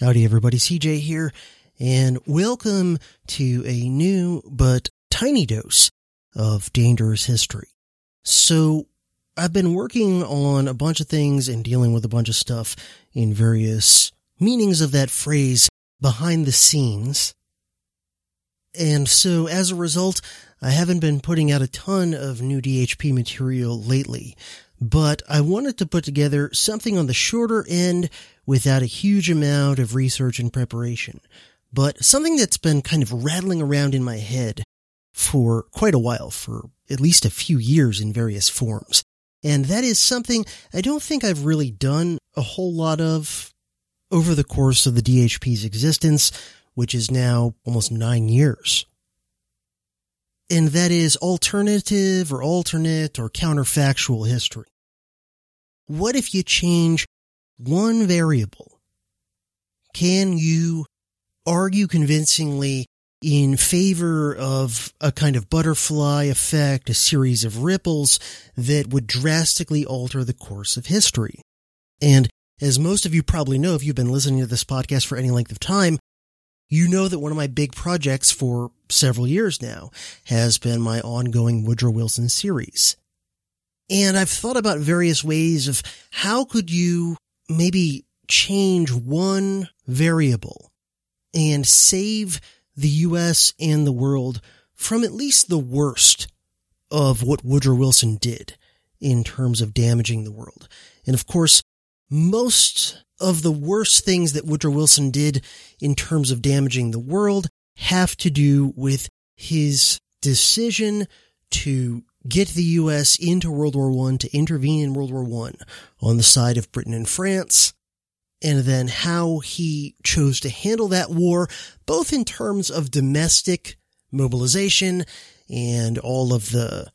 Howdy everybody, CJ here, and welcome to a new but tiny dose of Dangerous History. So, I've been working on a bunch of things and dealing with a bunch of stuff in various meanings of that phrase, behind the scenes. And so, as a result, I haven't been putting out a ton of new DHP material lately, but I wanted to put together something on the shorter end without a huge amount of research and preparation, but something that's been kind of rattling around in my head for quite a while, for at least a few years in various forms. And that is something I don't think I've really done a whole lot of over the course of the DHP's existence, which is now almost 9 years. And that is alternative or alternate or counterfactual history. What if you change one variable? Can you argue convincingly in favor of a kind of butterfly effect, a series of ripples that would drastically alter the course of history? And as most of you probably know, if you've been listening to this podcast for any length of time, you know that one of my big projects for several years now has been my ongoing Woodrow Wilson series. And I've thought about various ways of how could you maybe change one variable and save the U.S. and the world from at least the worst of what Woodrow Wilson did in terms of damaging the world. And of course, most of the worst things that Woodrow Wilson did in terms of damaging the world have to do with his decision to get the U.S. into World War I, to intervene in World War I on the side of Britain and France, and then how he chose to handle that war, both in terms of domestic mobilization and all of the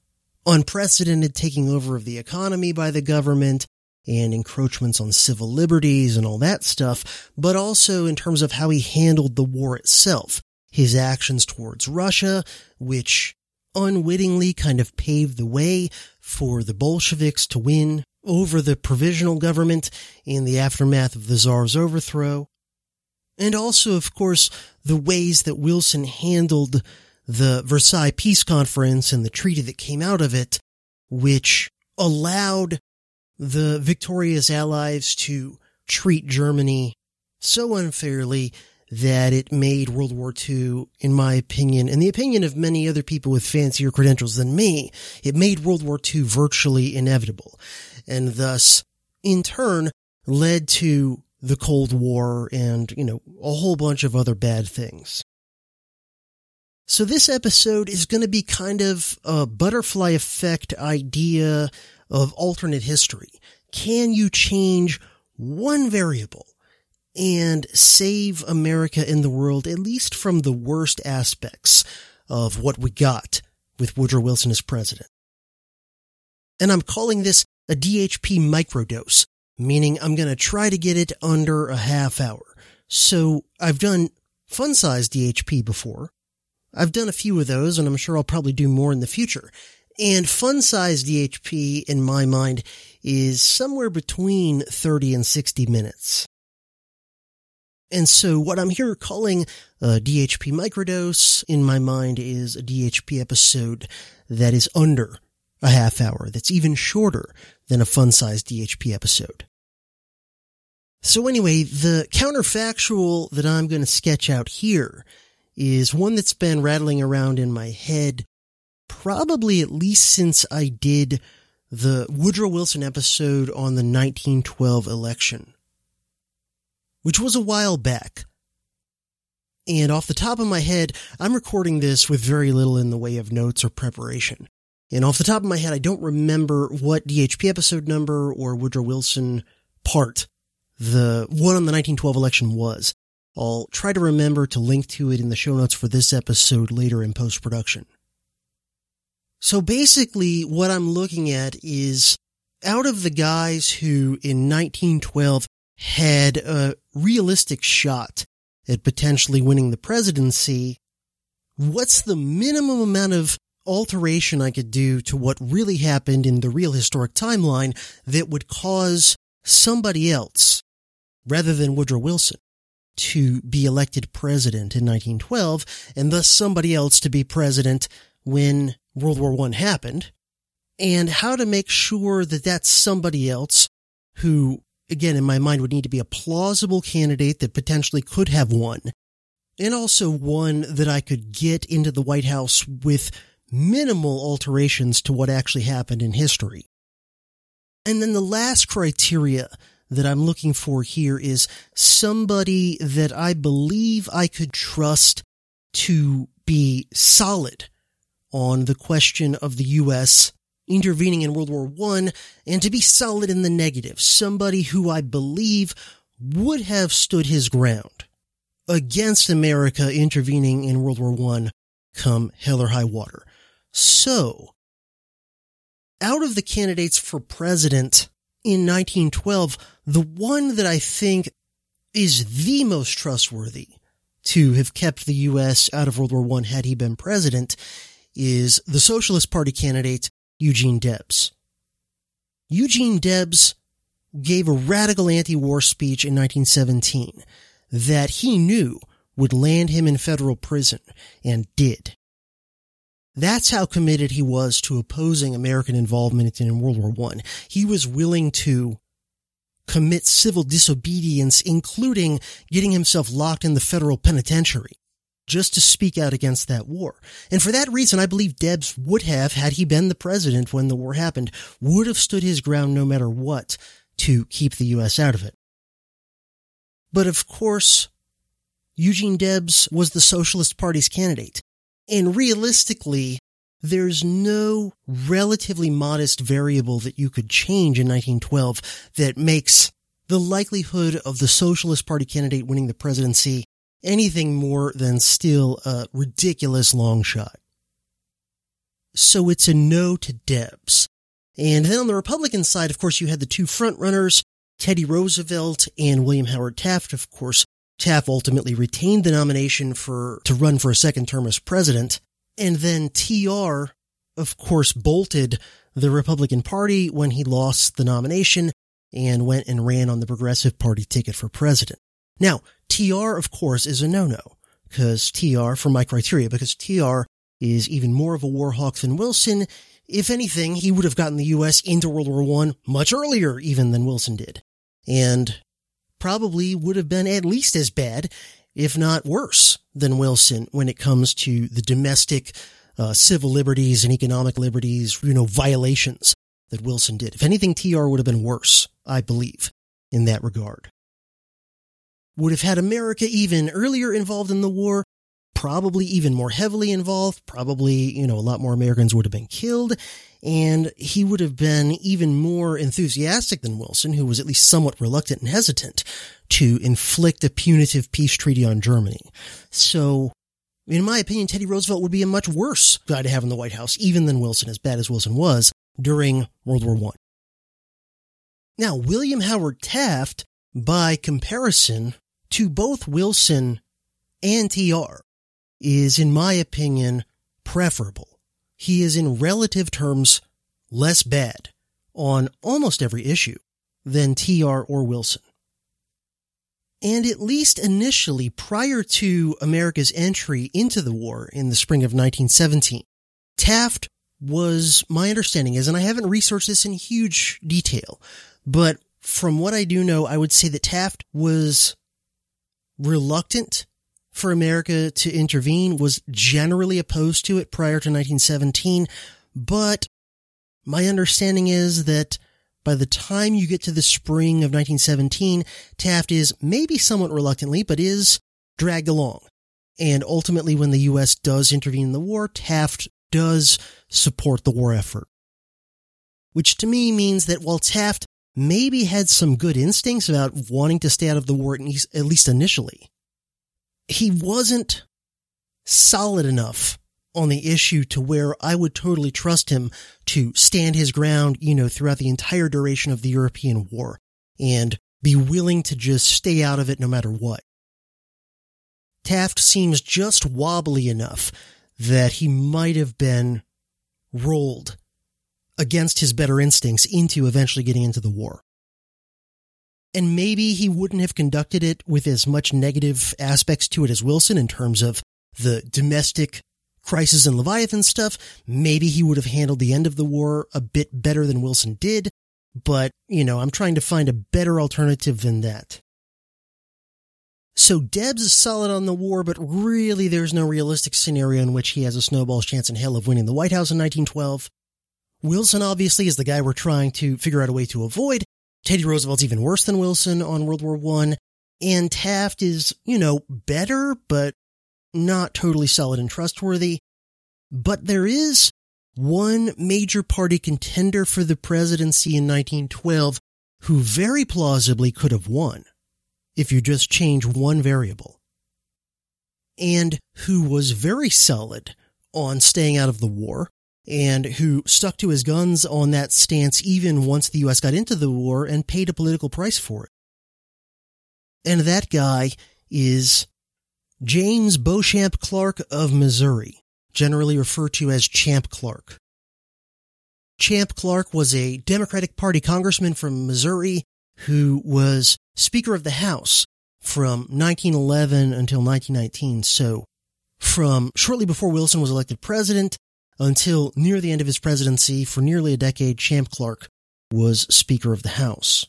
unprecedented taking over of the economy by the government and encroachments on civil liberties and all that stuff, but also in terms of how he handled the war itself, his actions towards Russia, which unwittingly kind of paved the way for the Bolsheviks to win over the provisional government in the aftermath of the Tsar's overthrow. And also, of course, the ways that Wilson handled the Versailles Peace Conference and the treaty that came out of it, which allowed the victorious Allies to treat Germany so unfairly that it made World War II, in my opinion, and the opinion of many other people with fancier credentials than me, it made World War II virtually inevitable, and thus, in turn, led to the Cold War and, a whole bunch of other bad things. So this episode is going to be kind of a butterfly effect idea of alternate history. Can you change one variable and save America and the world, at least from the worst aspects of what we got with Woodrow Wilson as president? And I'm calling this a DHP microdose, meaning I'm going to try to get it under a half hour. So I've done fun-sized DHP before. I've done a few of those, and I'm sure I'll probably do more in the future. And fun-sized DHP, in my mind, is somewhere between 30 and 60 minutes. And so what I'm here calling a DHP microdose, in my mind, is a DHP episode that is under a half hour, that's even shorter than a fun-sized DHP episode. So anyway, the counterfactual that I'm going to sketch out here is one that's been rattling around in my head probably at least since I did the Woodrow Wilson episode on the 1912 election, which was a while back. And off the top of my head, I'm recording this with very little in the way of notes or preparation. And off the top of my head, I don't remember what DHP episode number or Woodrow Wilson part the one on the 1912 election was. I'll try to remember to link to it in the show notes for this episode later in post-production. So basically, what I'm looking at is, out of the guys who in 1912 had a realistic shot at potentially winning the presidency, what's the minimum amount of alteration I could do to what really happened in the real historic timeline that would cause somebody else, rather than Woodrow Wilson, to be elected president in 1912, and thus somebody else to be president when World War I happened, and how to make sure that that's somebody else who, again, in my mind, would need to be a plausible candidate that potentially could have won, and also one that I could get into the White House with minimal alterations to what actually happened in history. And then the last criteria that I'm looking for here is somebody that I believe I could trust to be solid on the question of the U.S. intervening in World War I, and to be solid in the negative. Somebody who I believe would have stood his ground against America intervening in World War I come hell or high water. So, out of the candidates for president in 1912, the one that I think is the most trustworthy to have kept the U.S. out of World War I had he been president is the Socialist Party candidate Eugene Debs. Eugene Debs gave a radical anti-war speech in 1917 that he knew would land him in federal prison, and did. That's how committed he was to opposing American involvement in World War I. He was willing to commit civil disobedience, including getting himself locked in the federal penitentiary, just to speak out against that war. And for that reason, I believe Debs would have, had he been the president when the war happened, would have stood his ground no matter what to keep the U.S. out of it. But of course, Eugene Debs was the Socialist Party's candidate. And realistically, there's no relatively modest variable that you could change in 1912 that makes the likelihood of the Socialist Party candidate winning the presidency anything more than still a ridiculous long shot. So it's a no to Debs. And then on the Republican side, of course, you had the two frontrunners, Teddy Roosevelt and William Howard Taft, of course. Taft ultimately retained the nomination to run for a second term as president, and then TR, of course, bolted the Republican Party when he lost the nomination and went and ran on the Progressive Party ticket for president. Now, TR, of course, is a no-no, because TR is even more of a war hawk than Wilson. If anything, he would have gotten the U.S. into World War I much earlier even than Wilson did, and probably would have been at least as bad, if not worse, than Wilson when it comes to the domestic civil liberties and economic liberties, violations that Wilson did. If anything, TR would have been worse, I believe, in that regard. Would have had America even earlier involved in the war, probably even more heavily involved, probably, a lot more Americans would have been killed, and he would have been even more enthusiastic than Wilson, who was at least somewhat reluctant and hesitant to inflict a punitive peace treaty on Germany. So, in my opinion, Teddy Roosevelt would be a much worse guy to have in the White House, even than Wilson, as bad as Wilson was during World War I. Now, William Howard Taft, by comparison to both Wilson and TR, is, in my opinion, preferable. He is, in relative terms, less bad on almost every issue than TR or Wilson. And at least initially, prior to America's entry into the war in the spring of 1917, Taft was, my understanding is, and I haven't researched this in huge detail, but from what I do know, I would say that Taft was reluctant for America to intervene, was generally opposed to it prior to 1917, but my understanding is that by the time you get to the spring of 1917, Taft is maybe somewhat reluctantly, but is dragged along. And ultimately, when the U.S. does intervene in the war, Taft does support the war effort. Which to me means that while Taft maybe had some good instincts about wanting to stay out of the war, at least initially, he wasn't solid enough on the issue to where I would totally trust him to stand his ground, you know, throughout the entire duration of the European war and be willing to just stay out of it no matter what. Taft seems just wobbly enough that he might have been rolled against his better instincts into eventually getting into the war. And maybe he wouldn't have conducted it with as much negative aspects to it as Wilson in terms of the domestic crisis and Leviathan stuff. Maybe he would have handled the end of the war a bit better than Wilson did, but, you know, I'm trying to find a better alternative than that. So Debs is solid on the war, but really there's no realistic scenario in which he has a snowball's chance in hell of winning the White House in 1912. Wilson, obviously, is the guy we're trying to figure out a way to avoid. Teddy Roosevelt's even worse than Wilson on World War I. And Taft is, you know, better, but not totally solid and trustworthy. But there is one major party contender for the presidency in 1912 who very plausibly could have won if you just change one variable, and who was very solid on staying out of the war, and who stuck to his guns on that stance even once the U.S. got into the war and paid a political price for it. And that guy is James Beauchamp Clark of Missouri, generally referred to as Champ Clark. Champ Clark was a Democratic Party congressman from Missouri who was Speaker of the House from 1911 until 1919, so from shortly before Wilson was elected president until near the end of his presidency, for nearly a decade, Champ Clark was Speaker of the House.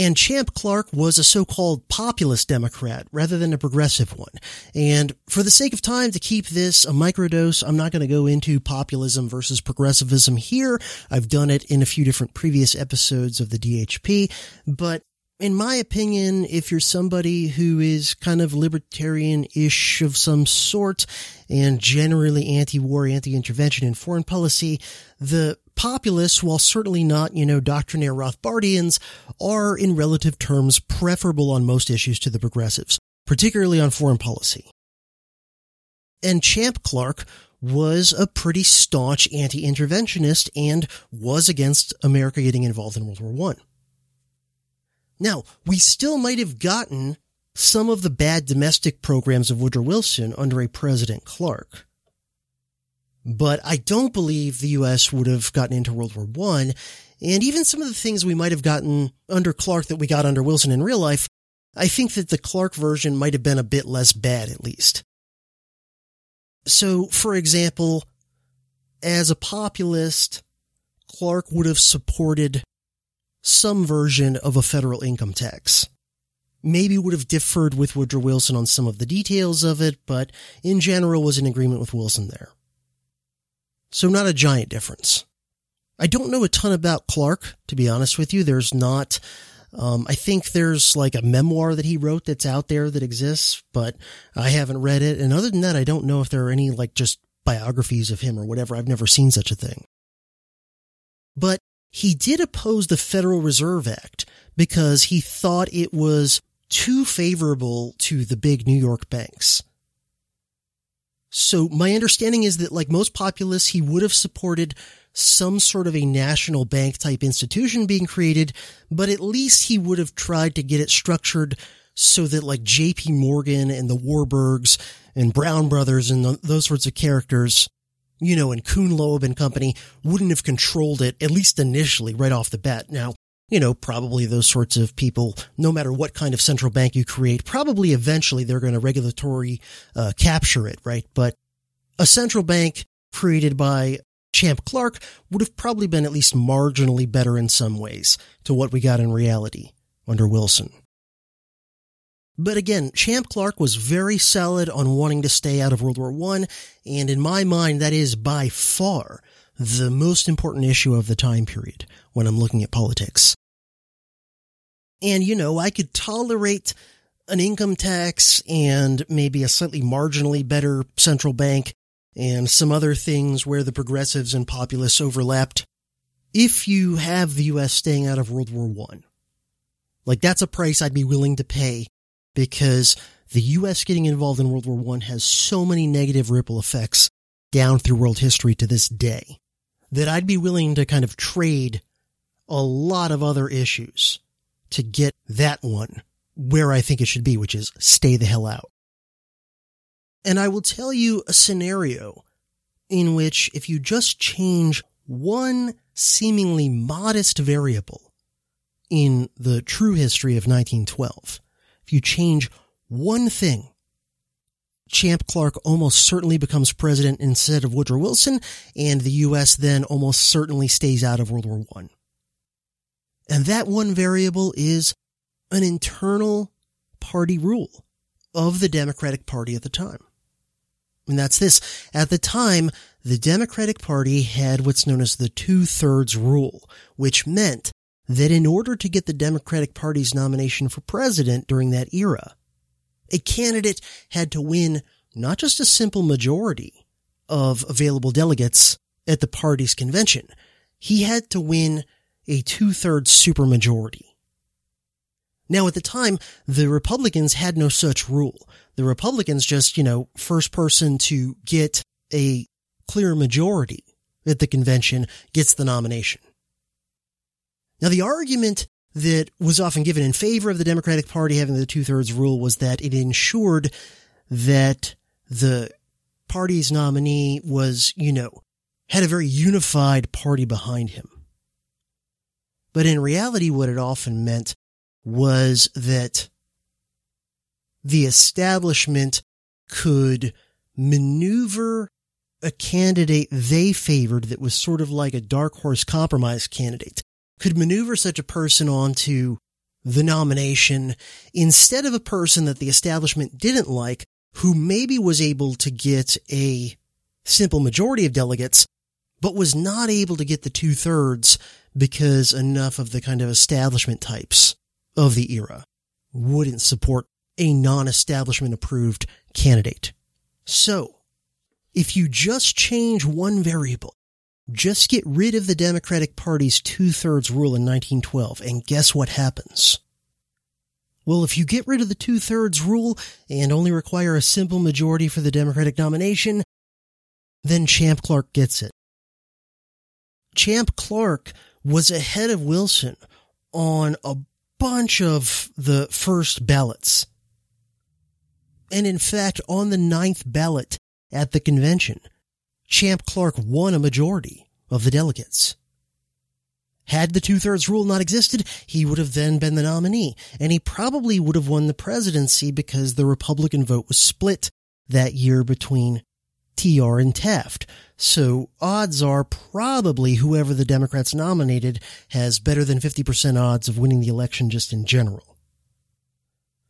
And Champ Clark was a so-called populist Democrat rather than a progressive one. And for the sake of time, to keep this a microdose, I'm not going to go into populism versus progressivism here. I've done it in a few different previous episodes of the DHP. But in my opinion, if you're somebody who is kind of libertarian-ish of some sort and generally anti-war, anti-intervention in foreign policy, the populists, while certainly not, you know, doctrinaire Rothbardians, are in relative terms preferable on most issues to the progressives, particularly on foreign policy. And Champ Clark was a pretty staunch anti-interventionist and was against America getting involved in World War I. Now, we still might have gotten some of the bad domestic programs of Woodrow Wilson under a President Clark, but I don't believe the U.S. would have gotten into World War I, and even some of the things we might have gotten under Clark that we got under Wilson in real life, I think that the Clark version might have been a bit less bad, at least. So, for example, as a populist, Clark would have supported some version of a federal income tax. Maybe would have differed with Woodrow Wilson on some of the details of it, but in general was in agreement with Wilson there. So not a giant difference. I don't know a ton about Clark, to be honest with you. There's not, I think there's like a memoir that he wrote that's out there that exists, but I haven't read it. And other than that, I don't know if there are any like just biographies of him or whatever. I've never seen such a thing. But he did oppose the Federal Reserve Act because he thought it was too favorable to the big New York banks. So my understanding is that, like most populists, he would have supported some sort of a national bank-type institution being created, but at least he would have tried to get it structured so that, like, J.P. Morgan and the Warburgs and Brown Brothers and those sorts of characters, you know, and Kuhn Loeb and company wouldn't have controlled it, at least initially, right off the bat. Now, you know, probably those sorts of people, no matter what kind of central bank you create, probably eventually they're going to regulatory capture it, right? But a central bank created by Champ Clark would have probably been at least marginally better in some ways to what we got in reality under Wilson. But again, Champ Clark was very solid on wanting to stay out of World War I, and in my mind, that is by far the most important issue of the time period when I'm looking at politics. And, you know, I could tolerate an income tax and maybe a slightly marginally better central bank and some other things where the progressives and populists overlapped if you have the U.S. staying out of World War I. Like, that's a price I'd be willing to pay, because the U.S. getting involved in World War I has so many negative ripple effects down through world history to this day that I'd be willing to kind of trade a lot of other issues to get that one where I think it should be, which is stay the hell out. And I will tell you a scenario in which if you just change one seemingly modest variable in the true history of 1912— if you change one thing, Champ Clark almost certainly becomes president instead of Woodrow Wilson, and the U.S. then almost certainly stays out of World War I. And that one variable is an internal party rule of the Democratic Party at the time. And that's this. At the time, the Democratic Party had what's known as the two-thirds rule, which meant that in order to get the Democratic Party's nomination for president during that era, a candidate had to win not just a simple majority of available delegates at the party's convention. He had to win a two-thirds supermajority. Now, at the time, the Republicans had no such rule. The Republicans just, first person to get a clear majority at the convention gets the nomination. Now, the argument that was often given in favor of the Democratic Party having the two-thirds rule was that it ensured that the party's nominee was, had a very unified party behind him. But in reality, what it often meant was that the establishment could maneuver a candidate they favored that was sort of like a dark horse compromise candidate, could maneuver such a person onto the nomination instead of a person that the establishment didn't like, who maybe was able to get a simple majority of delegates, but was not able to get the two-thirds because enough of the kind of establishment types of the era wouldn't support a non-establishment approved candidate. So, if you just change one variable, just get rid of the Democratic Party's two-thirds rule in 1912, and guess what happens? Well, if you get rid of the two-thirds rule and only require a simple majority for the Democratic nomination, then Champ Clark gets it. Champ Clark was ahead of Wilson on a bunch of the first ballots. And in fact, on the ninth ballot at the convention, Champ Clark won a majority of the delegates. Had the two-thirds rule not existed, he would have then been the nominee, and he probably would have won the presidency because the Republican vote was split that year between TR and Taft. So odds are probably whoever the Democrats nominated has better than 50% odds of winning the election just in general.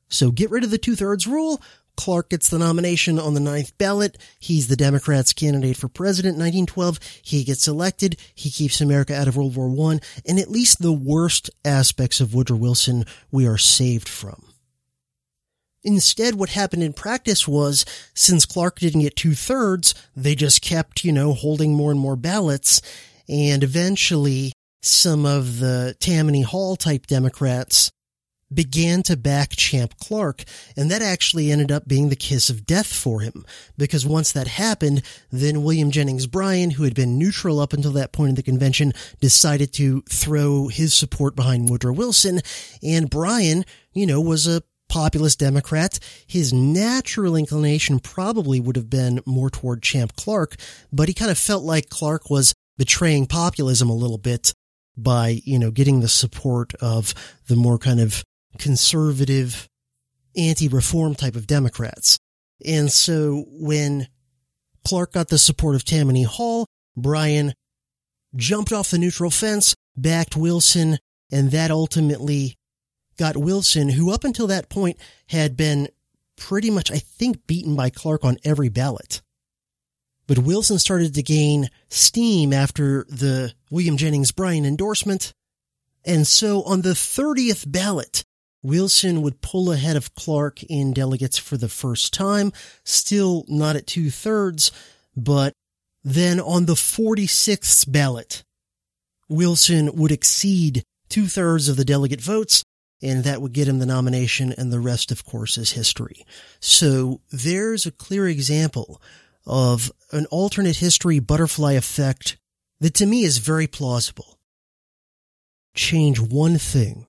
So get rid of the two-thirds rule. Clark gets the nomination on the ninth ballot. He's the Democrats' candidate for president in 1912. He gets elected. He keeps America out of World War I, and at least the worst aspects of Woodrow Wilson we are saved from. Instead, what happened in practice was, since Clark didn't get two-thirds, they just kept, holding more and more ballots, and eventually some of the Tammany Hall-type Democrats began to back Champ Clark, and that actually ended up being the kiss of death for him, because once that happened, then William Jennings Bryan, who had been neutral up until that point in the convention, decided to throw his support behind Woodrow Wilson, and Bryan, was a populist Democrat. His natural inclination probably would have been more toward Champ Clark, but he kind of felt like Clark was betraying populism a little bit by, getting the support of the more kind of conservative, anti-reform type of Democrats. And so when Clark got the support of Tammany Hall, Bryan jumped off the neutral fence, backed Wilson, and that ultimately got Wilson, who up until that point had been pretty much, I think, beaten by Clark on every ballot. But Wilson started to gain steam after the William Jennings Bryan endorsement. And so on the 30th ballot, Wilson would pull ahead of Clark in delegates for the first time, still not at 2/3, but then on the 46th ballot, Wilson would exceed 2/3 of the delegate votes, and that would get him the nomination, and the rest, of course, is history. So there's a clear example of an alternate history butterfly effect that to me is very plausible. Change one thing.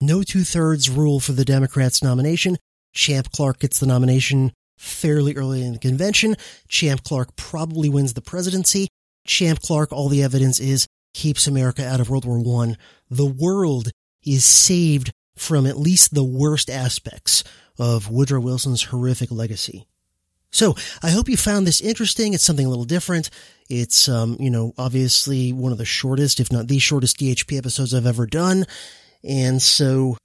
No 2/3 rule for the Democrats' nomination. Champ Clark gets the nomination fairly early in the convention. Champ Clark probably wins the presidency. Champ Clark, all the evidence is, keeps America out of World War I. The world is saved from at least the worst aspects of Woodrow Wilson's horrific legacy. So I hope you found this interesting. It's something a little different. It's, obviously one of the shortest, if not the shortest DHP episodes I've ever done. And so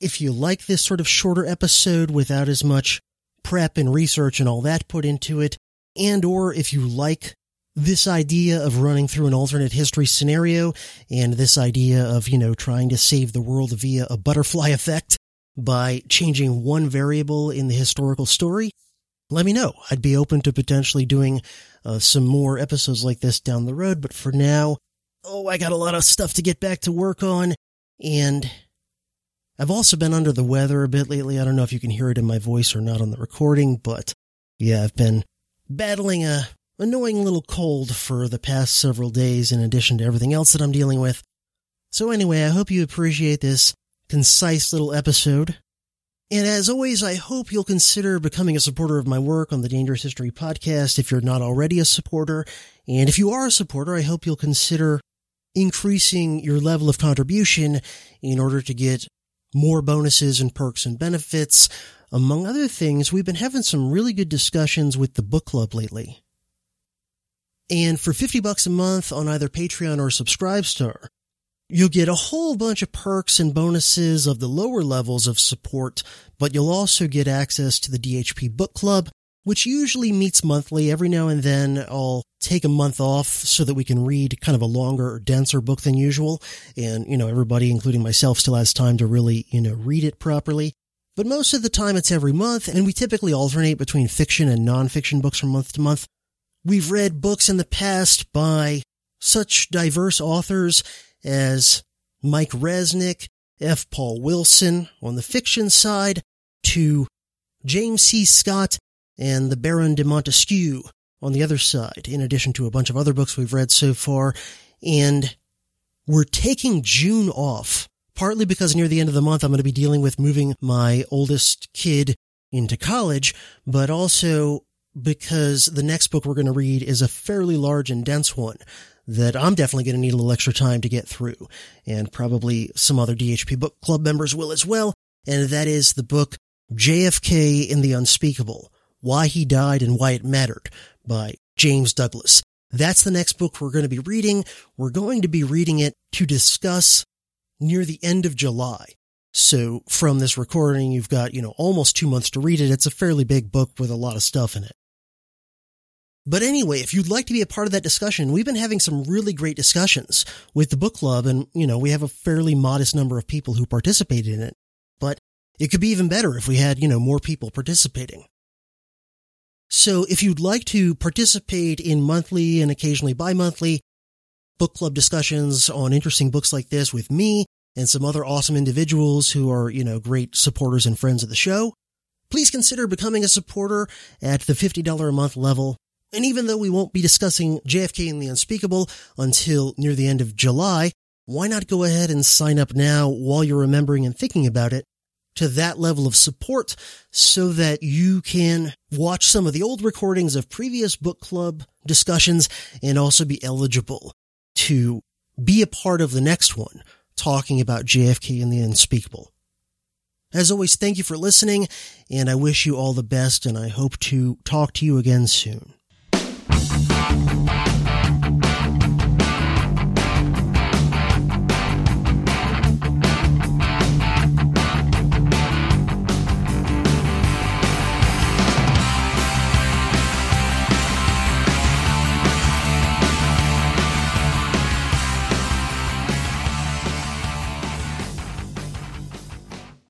if you like this sort of shorter episode without as much prep and research and all that put into it, and or if you like this idea of running through an alternate history scenario and this idea of, trying to save the world via a butterfly effect by changing one variable in the historical story, let me know. I'd be open to potentially doing some more episodes like this down the road. But for now, I got a lot of stuff to get back to work on. And I've also been under the weather a bit lately. I don't know if you can hear it in my voice or not on the recording, but yeah, I've been battling a annoying little cold for the past several days in addition to everything else that I'm dealing with. So anyway, I hope you appreciate this concise little episode. And as always, I hope you'll consider becoming a supporter of my work on the Dangerous History Podcast if you're not already a supporter. And if you are a supporter, I hope you'll consider increasing your level of contribution in order to get more bonuses and perks and benefits. Among other things, we've been having some really good discussions with the book club lately. And for $50 a month on either Patreon or SubscribeStar, you'll get a whole bunch of perks and bonuses of the lower levels of support, but you'll also get access to the DHP book club, which usually meets monthly. Every now and then I'll take a month off so that we can read kind of a longer or denser book than usual. And, everybody, including myself, still has time to really, read it properly. But most of the time it's every month, and we typically alternate between fiction and nonfiction books from month to month. We've read books in the past by such diverse authors as Mike Resnick, F. Paul Wilson on the fiction side, to James C. Scott and the Baron de Montesquieu on the other side, in addition to a bunch of other books we've read so far. And we're taking June off, partly because near the end of the month I'm going to be dealing with moving my oldest kid into college, but also because the next book we're going to read is a fairly large and dense one that I'm definitely going to need a little extra time to get through, and probably some other DHP book club members will as well, and that is the book JFK in the Unspeakable, Why He Died and Why It Mattered by James Douglas. That's the next book we're going to be reading. We're going to be reading it to discuss near the end of July. So from this recording, you've got, almost 2 months to read it. It's a fairly big book with a lot of stuff in it. But anyway, if you'd like to be a part of that discussion, we've been having some really great discussions with the book club, and, we have a fairly modest number of people who participated in it, but it could be even better if we had, more people participating. So if you'd like to participate in monthly and occasionally bi-monthly book club discussions on interesting books like this with me and some other awesome individuals who are, great supporters and friends of the show, please consider becoming a supporter at the $50 a month level. And even though we won't be discussing JFK and the Unspeakable until near the end of July, why not go ahead and sign up now while you're remembering and thinking about it to that level of support so that you can watch some of the old recordings of previous book club discussions and also be eligible to be a part of the next one talking about JFK and the Unspeakable. As always, thank you for listening, and I wish you all the best, and I hope to talk to you again soon.